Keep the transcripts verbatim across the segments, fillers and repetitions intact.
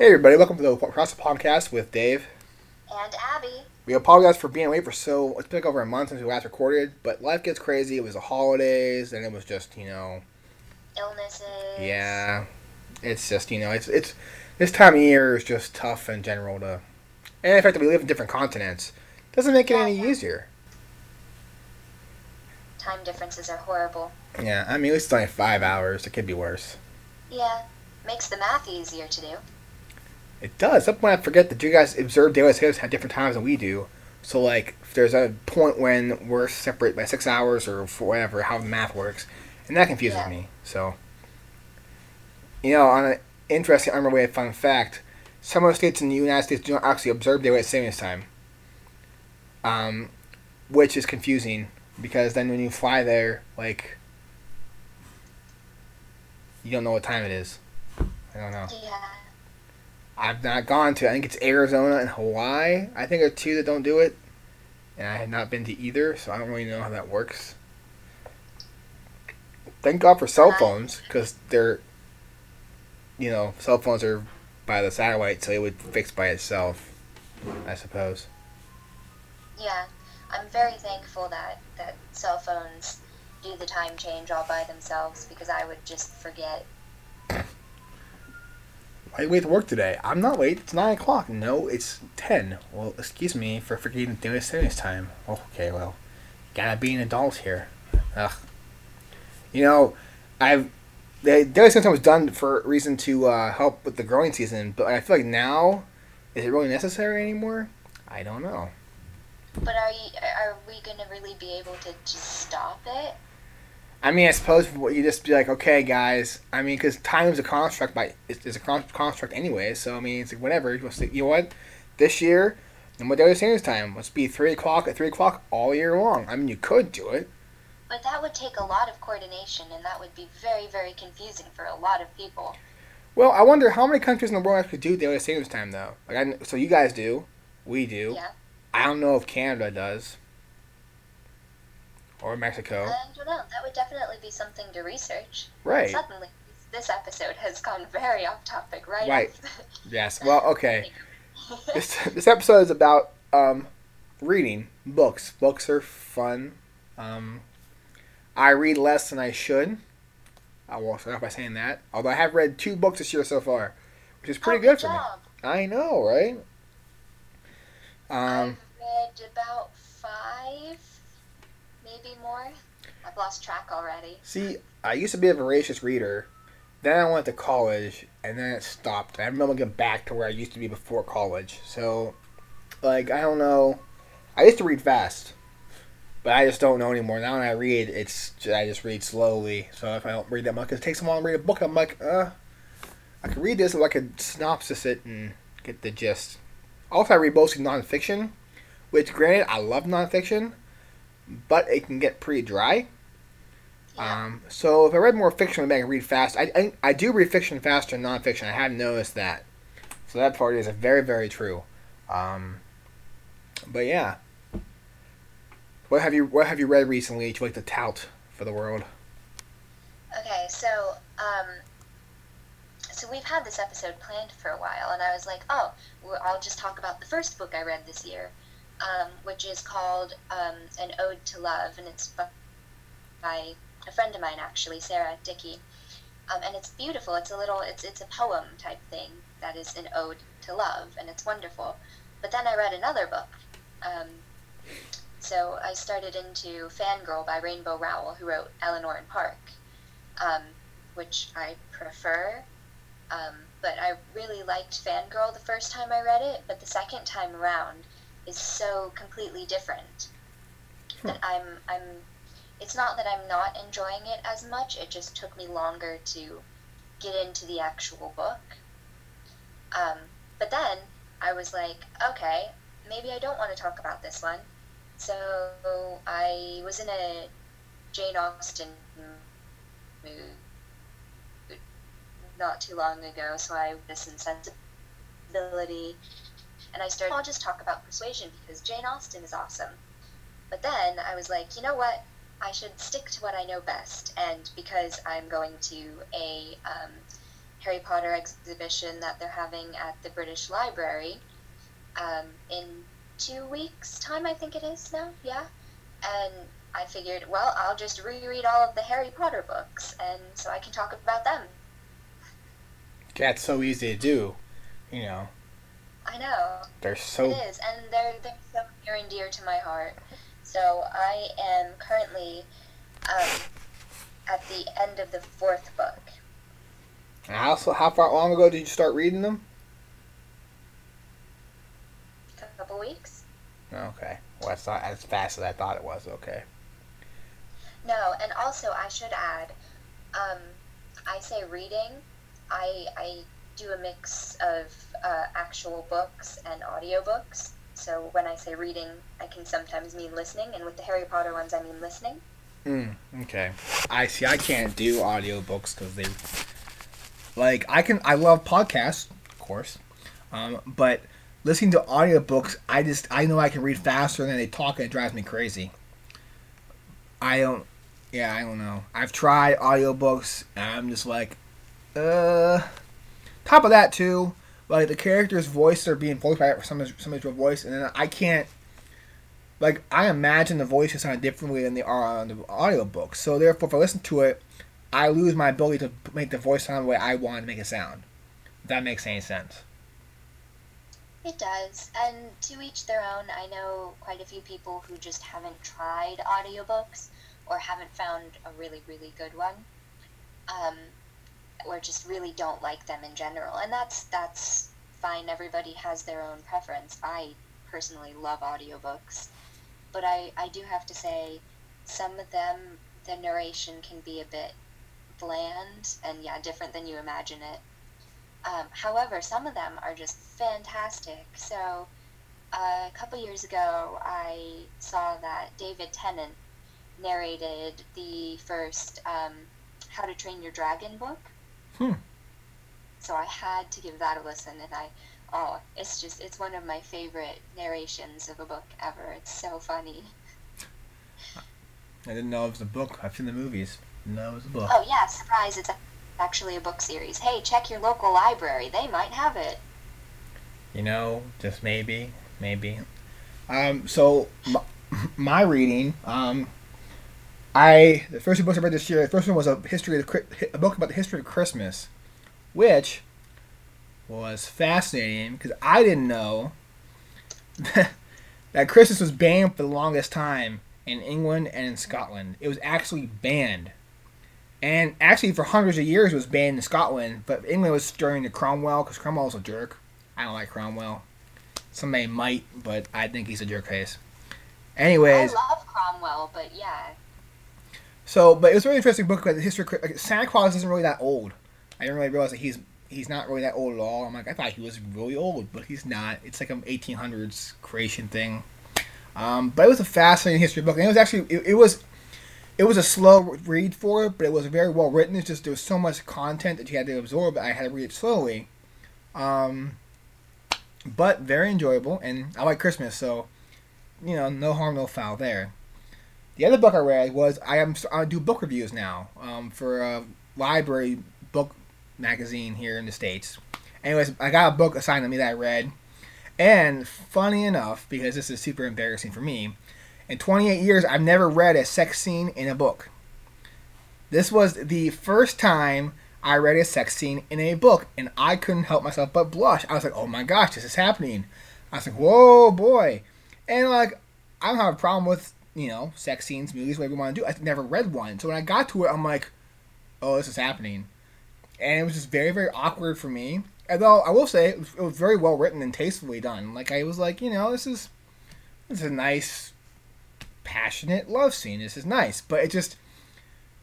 Hey everybody, welcome to the Across the Podcast with Dave. And Abby. We apologize for being away for so, it's been over a month since we last recorded, but life gets crazy. It was the holidays, and it was just, you know... illnesses. Yeah. It's just, you know, it's, it's this time of year is just tough in general to... And the fact that we live in different continents doesn't make it yeah, any yeah. easier. Time differences are horrible. Yeah, I mean, at least it's only five hours. It could be worse. Yeah, makes the math easier to do. It does. Sometimes I forget that you guys observe daylight savings at different times than we do. So, like, if there's a point when we're separate by six hours or whatever, how the math works, and that confuses yeah. me. So, you know, on an interesting unrelated fun fact, some of the states in the United States do not actually observe daylight savings time, um, which is confusing because then when you fly there, like, you don't know what time it is. I don't know. Yeah. I've not gone to. I think it's Arizona and Hawaii. I think are two that don't do it, and I have not been to either, so I don't really know how that works. Thank God for cell phones, because they're, you know, cell phones are by the satellite, so it would fix by itself, I suppose. Yeah, I'm very thankful that that cell phones do the time change all by themselves, because I would just forget. Why are you late to work today? I'm not late. It's nine o'clock. No, it's ten. Well, excuse me for forgetting the daylight savings time. Oh, okay, well, gotta be an adult here. Ugh. You know, I've the daylight savings time was done for a reason to uh, help with the growing season, but I feel like now, is it really necessary anymore? I don't know. But are you, are we gonna really be able to just stop it? I mean, I suppose you just be like, okay, guys. I mean, because time is a construct, by is a construct anyway. So I mean, it's like whatever. You know what? This year, no more daylight savings time. Let's be three o'clock at three o'clock all year long. I mean, you could do it. But that would take a lot of coordination, and that would be very, very confusing for a lot of people. Well, I wonder how many countries in the world actually do daylight savings time, though. Like, I, so you guys do, we do. Yeah. I don't know if Canada does. Or Mexico. I don't know. That would definitely be something to research. Right. Suddenly, this episode has gone very off topic, right? Right. Yes. Well, okay. this this episode is about um, reading books. Books are fun. Um, I read less than I should. I will start off by saying that. Although I have read two books this year so far, which is pretty oh, good, good for job. me. I know, right? Um, I've read about five. Maybe more. I've lost track already. See, I used to be a voracious reader. Then I went to college, and then it stopped. I remember getting back to where I used to be before college. So, like, I don't know. I used to read fast, but I just don't know anymore. Now when I read, it's just, I just read slowly. So if I don't read that much, because it takes a while to read a book, I'm like, uh, I could read this, or I could synopsis it and get the gist. Also, I read mostly nonfiction, which, granted, I love nonfiction. But it can get pretty dry. Yeah. Um, so if I read more fiction, maybe I can read fast. I, I I do read fiction faster than nonfiction. I have noticed that. So that part is very, very true. Um, but yeah. What have you What have you read recently that you like to tout for the world? Okay, so um, so we've had this episode planned for a while, and I was like, oh, well, I'll just talk about the first book I read this year. Um, which is called um, An Ode to Love, and it's by a friend of mine, actually, Sarah Dickey. Um, and it's beautiful. It's a little, it's it's a poem type thing that is an ode to love, and it's wonderful. But then I read another book. Um, so I started into Fangirl by Rainbow Rowell, who wrote Eleanor and Park, um, which I prefer. Um, but I really liked Fangirl the first time I read it, but the second time around, is so completely different that I'm I'm it's not that I'm not enjoying it as much, it just took me longer to get into the actual book. Um, but then I was like, okay, maybe I don't want to talk about this one. So I was in a Jane Austen mood not too long ago, so I this insensibility. And I started, I'll just talk about Persuasion because Jane Austen is awesome. But then I was like, you know what? I should stick to what I know best. And because I'm going to a um, Harry Potter exhibition that they're having at the British Library um, in two weeks' time, I think it is now, yeah? And I figured, well, I'll just reread all of the Harry Potter books, and so I can talk about them. That's so easy to do, you know. I know. They're so... It is, and they're, they're so near and dear to my heart. So I am currently um, at the end of the fourth book. And also, how far long ago did you start reading them? A couple weeks. Okay. Well, that's not as fast as I thought it was. Okay. No, and also I should add, um, I say reading. I I do a mix of uh, actual books and audiobooks. So when I say reading, I can sometimes mean listening, and with the Harry Potter ones, I mean listening. Mm, okay. I see. I can't do audiobooks because they, like, I can. I love podcasts, of course, um, but listening to audiobooks, I just I know I can read faster than they talk, and it drives me crazy. I don't. Yeah, I don't know. I've tried audiobooks, and I'm just like, uh. Top of that too. Like, the character's voice are being voiced by somebody's, somebody's real voice, and then I can't, like, I imagine the voices sound differently than they are on the audiobook. So, therefore, if I listen to it, I lose my ability to make the voice sound the way I want to make it sound. If that makes any sense. It does. And to each their own. I know quite a few people who just haven't tried audiobooks or haven't found a really, really good one. Um... or just really don't like them in general, and that's that's fine. Everybody has their own preference. I personally love audiobooks, but I, I do have to say some of them, the narration can be a bit bland and, yeah, different than you imagine it. Um, however, some of them are just fantastic. So uh, a couple years ago, I saw that David Tennant narrated the first um, How to Train Your Dragon book. Hmm. So I had to give that a listen, and I, oh, it's just, it's one of my favorite narrations of a book ever. It's so funny. I didn't know it was a book. I've seen the movies. Didn't know it was a book. Oh, yeah, surprise, it's actually a book series. Hey, check your local library. They might have it. You know, just maybe, maybe. Um, so, my, my reading, um... I the first two books I read this year. The first one was a history of a book about the history of Christmas, which was fascinating because I didn't know that, that Christmas was banned for the longest time in England and in Scotland. It was actually banned, and actually for hundreds of years it was banned in Scotland. But England was during the Cromwell, because Cromwell's a jerk. I don't like Cromwell. Somebody might, but I think he's a jerk face. Anyways, I love Cromwell, but yeah. So, but it was a really interesting book about the history of, like, Santa Claus isn't really that old. I didn't really realize that he's he's not really that old at all. I'm like, I thought he was really old, but he's not. It's like an eighteen hundreds creation thing. Um, but it was a fascinating history book, and it was actually it, it was it was a slow read for it, but it was very well written. It's just there was so much content that you had to absorb. I had to read it slowly, um, but very enjoyable, and I like Christmas, so you know, no harm, no foul there. The other book I read was, I am I do book reviews now um, for a library book magazine here in the States. Anyways, I got a book assigned to me that I read. And funny enough, because this is super embarrassing for me, in twenty-eight years I've never read a sex scene in a book. This was the first time I read a sex scene in a book, and I couldn't help myself but blush. I was like, oh my gosh, this is happening. I was like, whoa, boy. And like, I don't have a problem with, you know, sex scenes, movies, whatever you want to do. I never read one. So when I got to it, I'm like, oh, this is happening. And it was just very, very awkward for me. Although, I will say, it was, it was very well written and tastefully done. Like, I was like, you know, this is, this is a nice, passionate love scene. This is nice. But it just,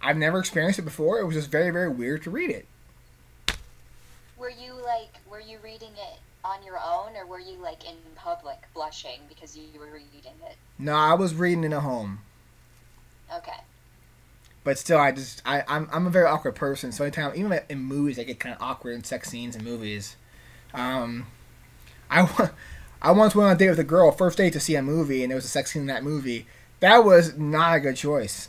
I've never experienced it before. It was just very, very weird to read it. Were you, like, were you reading it on your own, or were you, like, in public blushing because you were reading it? No, I was reading it at home. Okay. But still, I just, I, I'm I'm a very awkward person, so anytime, even in movies, I get kind of awkward in sex scenes and movies. Um, I, I once went on a date with a girl, first date, to see a movie, and there was a sex scene in that movie. That was not a good choice,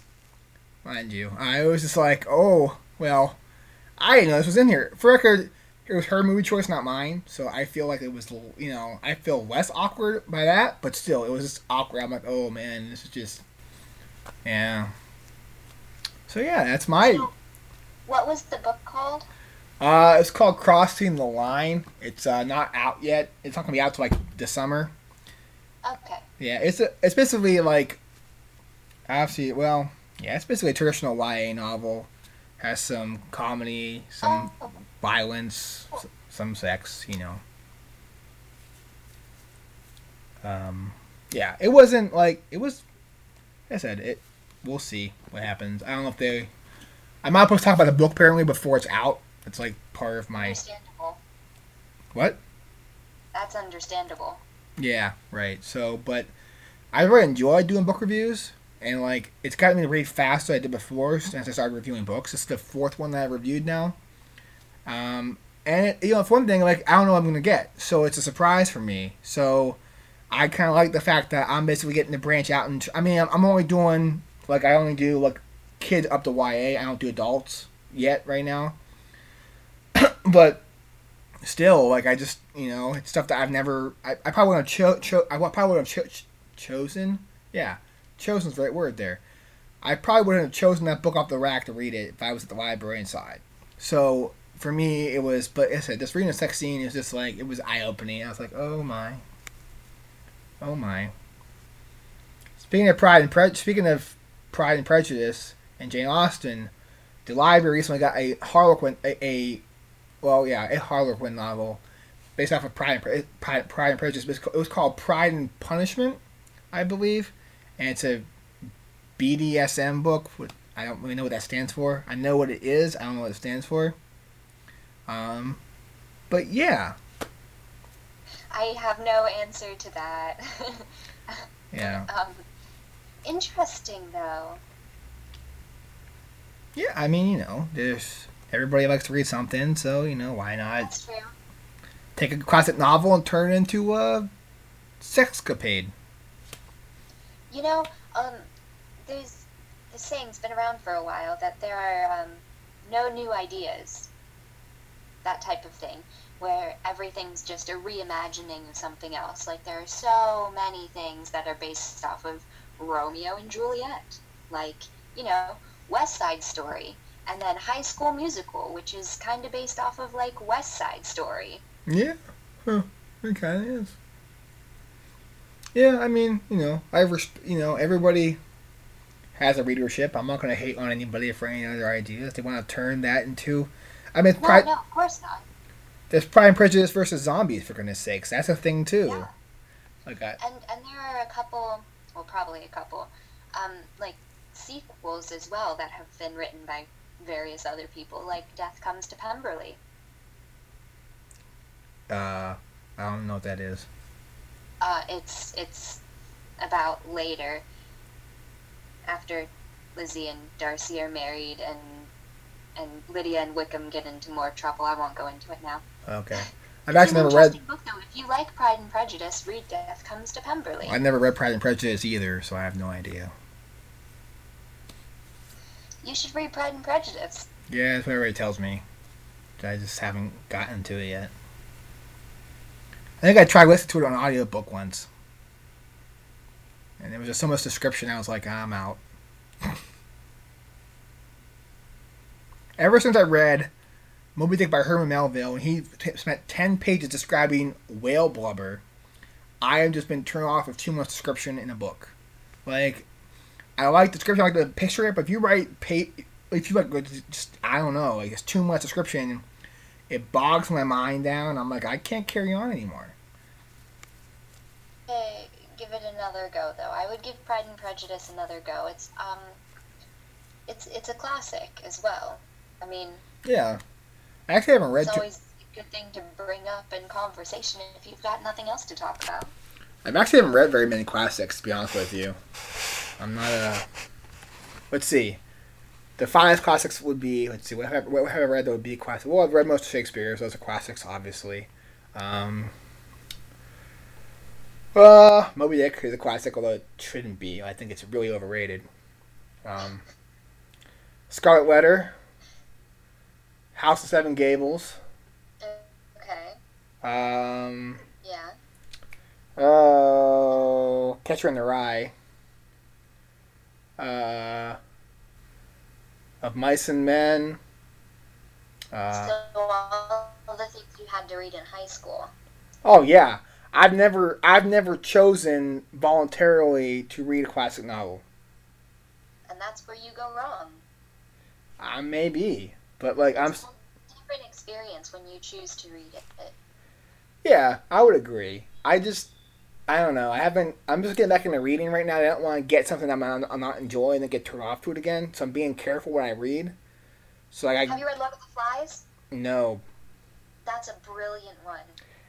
mind you. I was just like, oh, well, I didn't know this was in here. For record, it was her movie choice, not mine. So I feel like it was, you know, I feel less awkward by that, but still, it was just awkward. I'm like, oh man, this is just, yeah. So yeah, that's my. So, what was the book called? Uh, it's called Crossing the Line. It's uh, not out yet. It's not gonna be out till like this summer. Okay. Yeah, it's a, it's basically like, obviously, well, yeah, it's basically a traditional Y A novel. Has some comedy, some oh. violence, oh. some sex, you know. Um, yeah, it wasn't like, it was, like I said, it. We'll see what happens. I don't know if they, I'm not supposed to talk about the book apparently before it's out. It's like part of my. Understandable. What? That's understandable. Yeah, right. So, but I really enjoy doing book reviews. And, like, it's gotten me to read faster than I did before since I started reviewing books. It's the fourth one that I've reviewed now. Um, and, it, you know, it's one thing, like, I don't know what I'm going to get. So it's a surprise for me. So I kind of like the fact that I'm basically getting to branch out. And I mean, I'm, I'm only doing, like, I only do, like, kids up to Y A. I don't do adults yet right now. But still, like, I just, you know, it's stuff that I've never, I, I probably would have cho- cho- I probably would have cho- ch- chosen. Yeah. Chosen's the right word there. I probably wouldn't have chosen that book off the rack to read it if I was at the library inside. So for me, it was. But as I said, just reading the sex scene is just like it was eye opening. I was like, oh my, oh my. Speaking of Pride and Pre- speaking of Pride and Prejudice and Jane Austen, the library recently got a Harlequin, a, a well, yeah, a Harlequin novel based off of Pride and Pre- Pride, Pride and Prejudice. It was called Pride and Punishment, I believe. And it's a B D S M book. I don't really know what that stands for. I know what it is. I don't know what it stands for. Um, but yeah. I have no answer to that. Yeah. Um, interesting though. Yeah, I mean, you know, there's everybody likes to read something, so you know why not? That's true. Take a classic novel and turn it into a sexcapade. You know, um, there's the saying's been around for a while that there are um, no new ideas, that type of thing, where everything's just a reimagining of something else. Like there are so many things that are based off of Romeo and Juliet, like, you know, West Side Story, and then High School Musical, which is kind of based off of like West Side Story. Yeah, huh. It kind of is. Yeah, I mean, you know, I res- you know, everybody has a readership. I'm not going to hate on anybody for any other ideas. They want to turn that into, I mean, no, pri- no, of course not. There's Pride and Prejudice versus Zombies, for goodness sakes. That's a thing too. Yeah. Like I- and and there are a couple, well, probably a couple, um, like sequels as well that have been written by various other people, like Death Comes to Pemberley. Uh, I don't know what that is. Uh, it's it's about later, after Lizzie and Darcy are married and and Lydia and Wickham get into more trouble. I won't go into it now. Okay. I've actually never read... It's an interesting book, though. If you like Pride and Prejudice, read Death Comes to Pemberley. Well, I've never read Pride and Prejudice either, so I have no idea. You should read Pride and Prejudice. Yeah, that's what everybody tells me. I just haven't gotten to it yet. I think I tried listening to it on an audiobook once. And there was just so much description, I was like, I'm out. Ever since I read Moby Dick by Herman Melville, and he t- spent ten pages describing whale blubber, I have just been turned off of too much description in a book. Like, I like description, I like to picture it, but if you write, pa- if you like, just, I don't know, like, it's too much description. It bogs my mind down. I'm like, I can't carry on anymore. Okay, give it another go, though. I would give Pride and Prejudice another go. It's um, it's it's a classic as well. I mean, yeah, I actually haven't read. It's always a good thing to bring up in conversation if you've got nothing else to talk about. I've actually haven't read very many classics, to be honest with you. I'm not a. Let's see. The finest classics would be, let's see, what have I, what have I read that would be classic? Well, I've read most of Shakespeare's, so those are classics, obviously. Um, uh, Moby Dick is a classic, although it shouldn't be. I think it's really overrated. Um, Scarlet Letter, House of Seven Gables. Okay. Um. Yeah. Oh, uh, Catcher in the Rye. Uh. Of Mice and Men. Uh, so all the things you had to read in high school. Oh yeah, I've never I've never chosen voluntarily to read a classic novel. And that's where you go wrong. I may be, but like it's I'm. It's a different experience when you choose to read it. Yeah, I would agree. I just I don't know. I haven't. I'm just getting back into reading right now. I don't want to get something that I'm, I'm not enjoying and then get turned off to it again. So I'm being careful what I read. So like, I, have you read Lord of the Flies? No. That's a brilliant one.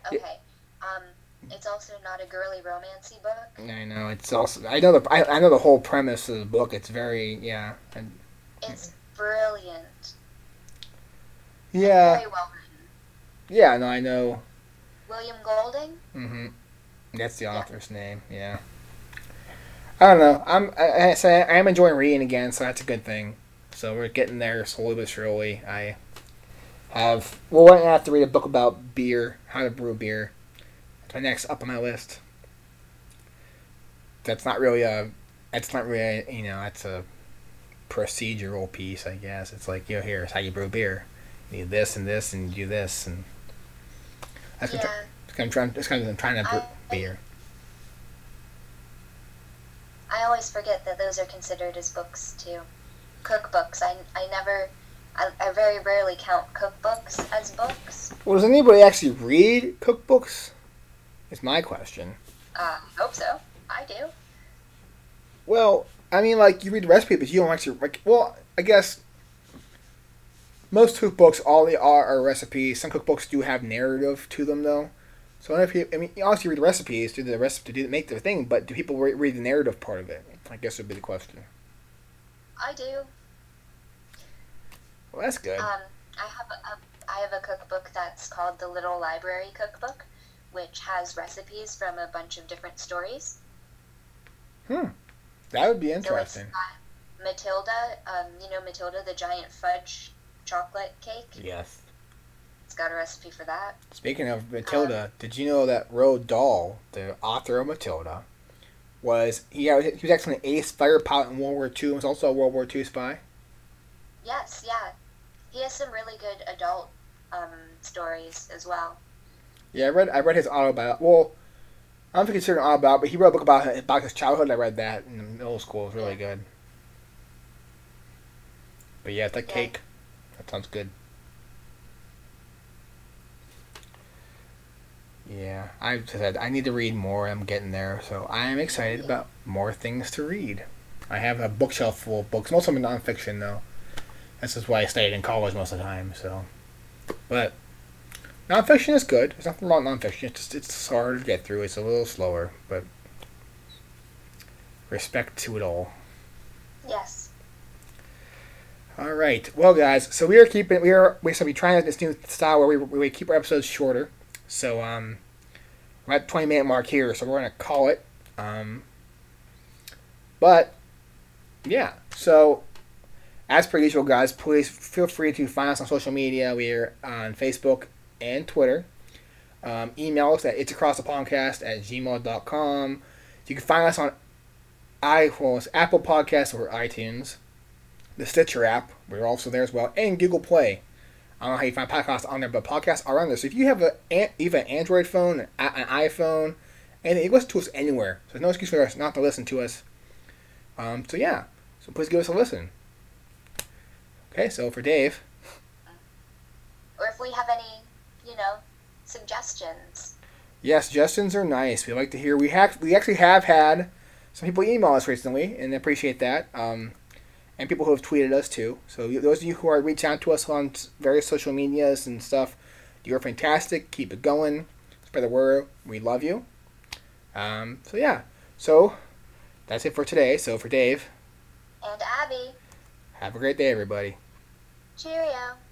Okay. Yeah. Um, it's also not a girly romancy book. I know. It's also. I know the. I, I know the whole premise of the book. It's very. Yeah. And, it's brilliant. Yeah. And very well written. Yeah. No, I know. William Golding. Mm-hmm. That's the author's yeah. name. Yeah. I don't know. I'm. I, I, so I, I am enjoying reading again, so that's a good thing. So we're getting there slowly but surely. I have. Well, I have to read a book about beer, how to brew beer. That's my next up on my list. That's not really a. That's not really a, you know. That's a procedural piece, I guess. It's like, yo, here's how you brew beer. You do this and this and do this and. That's yeah. What I'm trying, just kind of I'm trying to brew I, beer. I always forget that those are considered as books too. Cookbooks. I, I never, I, I very rarely count cookbooks as books. Well, does anybody actually read cookbooks? Is my question. Uh, hope so. I do. Well, I mean, like, you read the recipe, but you don't actually, like, well, I guess most cookbooks, all they are are recipes. Some cookbooks do have narrative to them, though. So I don't know if you, I mean, you obviously read the recipes, do the recipe, to do, make the thing, but do people re- read the narrative part of it? I guess would be the question. I do. Well, that's good. Um, I have a, I have a cookbook that's called The Little Library Cookbook, which has recipes from a bunch of different stories. Hmm. That would be interesting. So it's got Matilda, um, you know Matilda, the giant fudge chocolate cake? Yes. It's got a recipe for that. Speaking of Matilda, um, did you know that Roald Dahl, the author of Matilda, was he? Yeah, he was actually an ace fighter pilot in World War Two. And was also a World War Two spy. Yes, yeah, he has some really good adult um, stories as well. Yeah, I read I read his autobiography. Well, I don't think it's considered an autobiography, but he wrote a book about his, about his childhood. I read that in middle school. It was really yeah. good. But yeah, that yeah. cake, that sounds good. Yeah, I said I need to read more. I'm getting there, so I am excited about more things to read. I have a bookshelf full of books, most of them nonfiction though. This is why I stayed in college most of the time. So, but nonfiction is good. There's nothing wrong with nonfiction. It's just, it's harder to get through. It's a little slower, but respect to it all. Yes. All right. Well, guys, so we are keeping we are we shall be trying this new style where we we keep our episodes shorter. So, um, we're at the twenty minute mark here, so we're going to call it. Um, but, yeah, so, as per usual, guys, please feel free to find us on social media. We are on Facebook and Twitter. Um, email us at its across the podcast at gmail dot com. You can find us on I, well, it's Apple Podcasts or iTunes, the Stitcher app, we're also there as well, and Google Play. I don't know how you find podcasts on there, but podcasts are on there. So if you have a, even an Android phone, an iPhone, and you listen to us anywhere. So there's no excuse for us not to listen to us. Um, so yeah, so please give us a listen. Okay, so for Dave. Or if we have any, you know, suggestions. Yeah, suggestions are nice. We like to hear. We have, we actually have had some people email us recently, and appreciate that. Um, And people who have tweeted us, too. So those of you who are reaching out to us on various social medias and stuff, you're fantastic. Keep it going. Spread the word. We love you. Um, so, yeah. So, that's it for today. So, for Dave. And Abby. Have a great day, everybody. Cheerio.